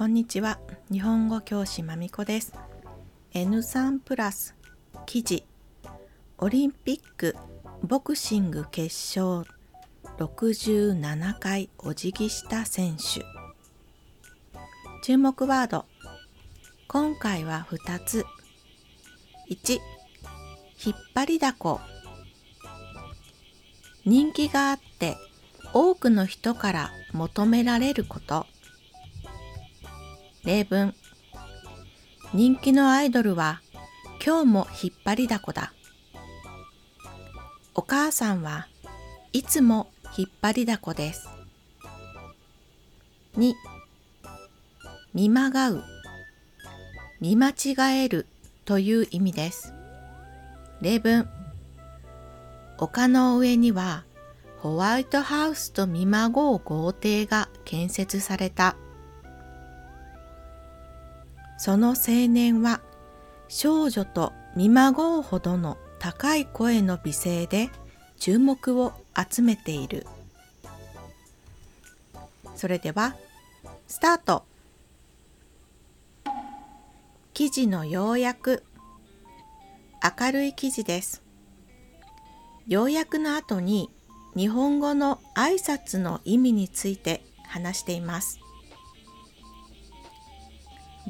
こんにちは、日本語教師まみこです。 N3 プラス記事、オリンピックボクシング決勝67回お辞儀した選手。注目ワード、今回は2つ。1、引っ張りだこ。人気があって多くの人から求められること。例文、人気のアイドルは今日も引っ張りだこだ。お母さんはいつも引っ張りだこです。2、見まがう、見間違えるという意味です。例文、丘の上にはホワイトハウスと見まごう豪邸が建設された。その青年は少女と見まごうほどの高い声の美声で注目を集めている。それではスタート。記事の要約。明るい記事です。要約の後に日本語の挨拶の意味について話しています。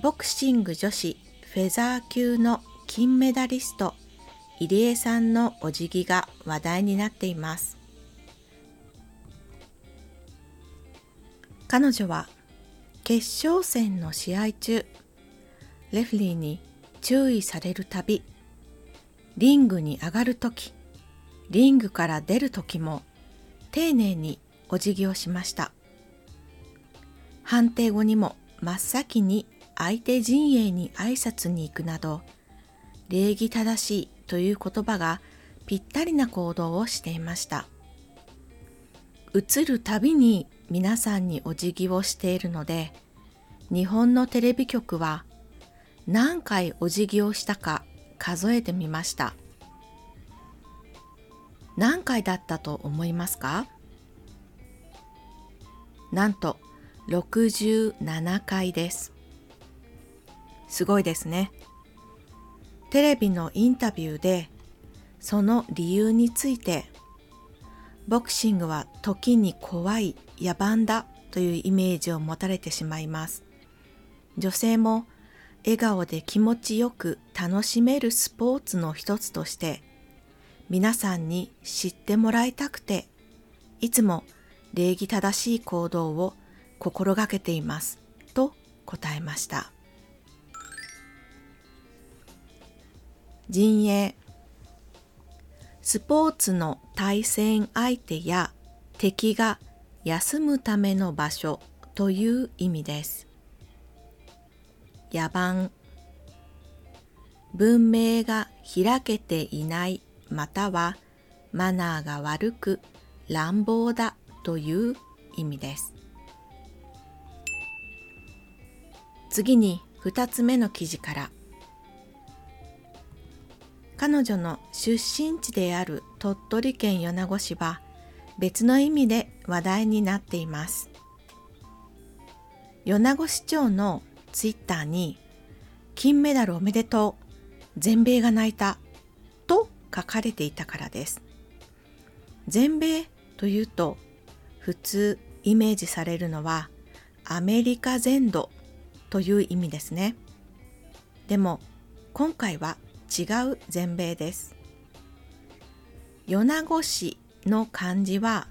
ボクシング女子フェザー級の金メダリスト入江さんのお辞儀が話題になっています。彼女は決勝戦の試合中、レフェリーに注意されるたび、リングに上がるとき、リングから出るときも丁寧にお辞儀をしました。判定後にも真っ先に相手陣営に挨拶に行くなど、礼儀正しいという言葉がぴったりな行動をしていました。映るたびに皆さんにお辞儀をしているので、日本のテレビ局は何回お辞儀をしたか数えてみました。何回だったと思いますか？なんと67回です。すごいですね。テレビのインタビューでその理由について、ボクシングは時に怖い、野蛮だというイメージを持たれてしまいます。女性も笑顔で気持ちよく楽しめるスポーツの一つとして、皆さんに知ってもらいたくて、いつも礼儀正しい行動を心がけていますと答えました。陣営、スポーツの対戦相手や敵が休むための場所という意味です。野蛮、文明が開けていないまたはマナーが悪く乱暴だという意味です。次に2つ目の記事から。彼女の出身地である鳥取県米子市は別の意味で話題になっています。米子市長のツイッターに、金メダルおめでとう、全米が泣いたと書かれていたからです。全米というと普通イメージされるのはアメリカ全土という意味ですね。でも今回は違う全米です。米子市の漢字は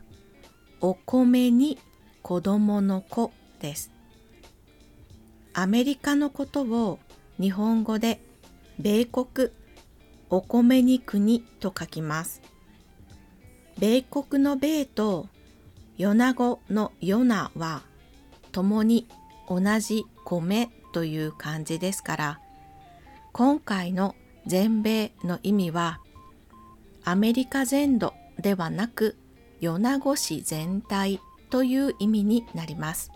お米に子供の子です。アメリカのことを日本語で米国、お米に国と書きます。米国の米と米子のヨナはともに同じ米という漢字ですから、今回の全米の意味はアメリカ全土ではなく米子市全体という意味になります。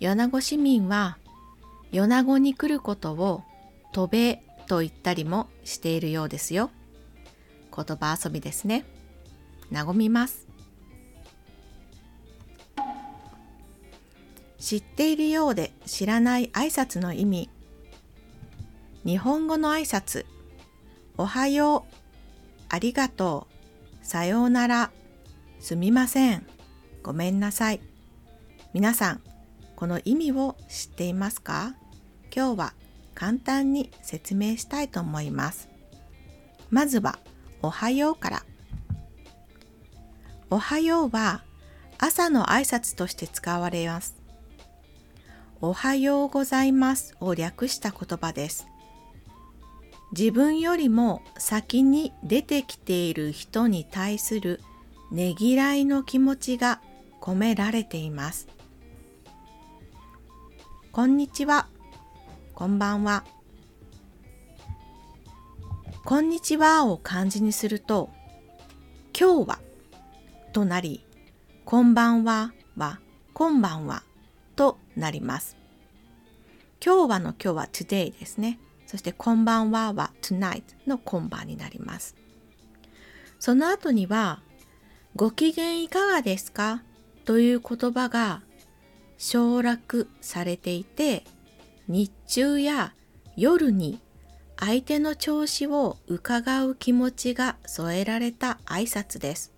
米子市民は米子に来ることを渡米と言ったりもしているようですよ。言葉遊びですね。和みます。知っているようで知らない挨拶の意味。日本語の挨拶、おはよう、ありがとう、さようなら、すみません、ごめんなさい。皆さん、この意味を知っていますか？今日は簡単に説明したいと思います。まずは、おはようから。おはようは朝の挨拶として使われます。おはようございますを略した言葉です。自分よりも先に出てきている人に対するねぎらいの気持ちが込められています。こんにちは、こんばんは。こんにちはを漢字にすると、今日はとなり、こんばんははこんばんはとなります。今日はの今日は today ですね。そしてこんばんはは tonight のこんばんになります。その後には、ご機嫌いかがですかという言葉が省略されていて、日中や夜に相手の調子を伺う気持ちが添えられた挨拶です。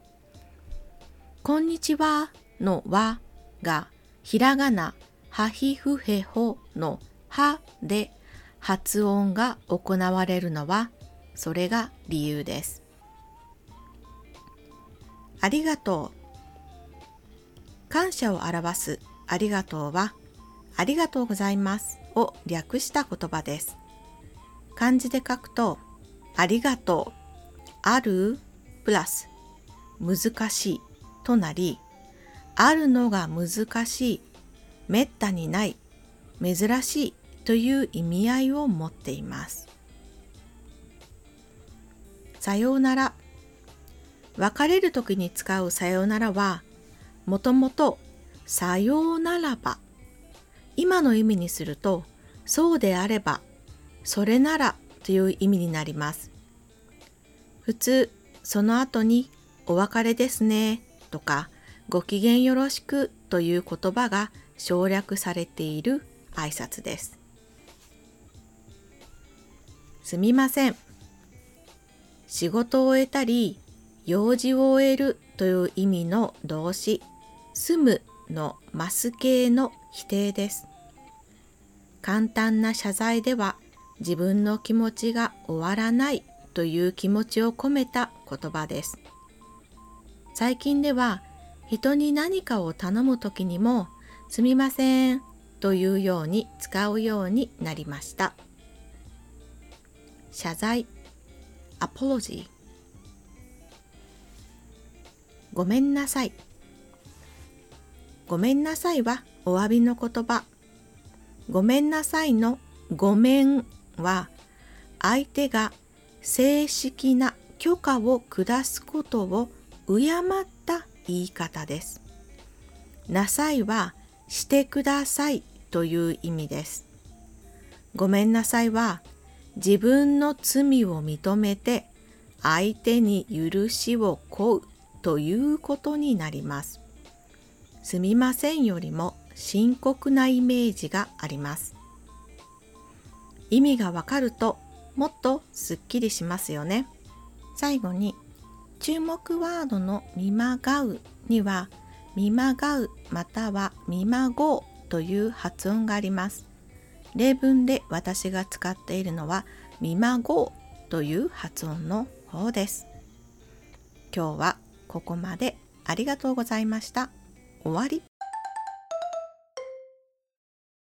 こんにちはのはがひらがなはひふへほのはで発音が行われるのは、それが理由です。ありがとう。感謝を表すありがとうは、ありがとうございますを略した言葉です。漢字で書くと、ありがとう、あるプラス難しいとなり、あるのが難しい、めったにない、珍しいという意味合いを持っています。さようなら。別れるときに使うさようならは、もともとさようならば、今の意味にすると、そうであれば、それならという意味になります。普通、その後にお別れですねとか、ご機嫌よろしくという言葉が省略されている挨拶です。すみません。仕事を終えたり、用事を終えるという意味の動詞、すむのます形の否定です。簡単な謝罪では、自分の気持ちが終わらないという気持ちを込めた言葉です。最近では、人に何かを頼むときにも、すみませんというように使うようになりました。謝罪、アポロジー。ごめんなさい。ごめんなさいはお詫びの言葉。ごめんなさいのごめんは、相手が正式な許可を下すことを敬った言い方です。なさいはしてくださいという意味です。ごめんなさいは、自分の罪を認めて相手に許しを請うということになります。すみませんよりも深刻なイメージがあります。意味がわかるともっとすっきりしますよね。最後に、注目ワードの見まがうには、見まがうまたは見まごうという発音があります。例文で私が使っているのは、見まごうという発音の方です。今日はここまで。ありがとうございました。終わり。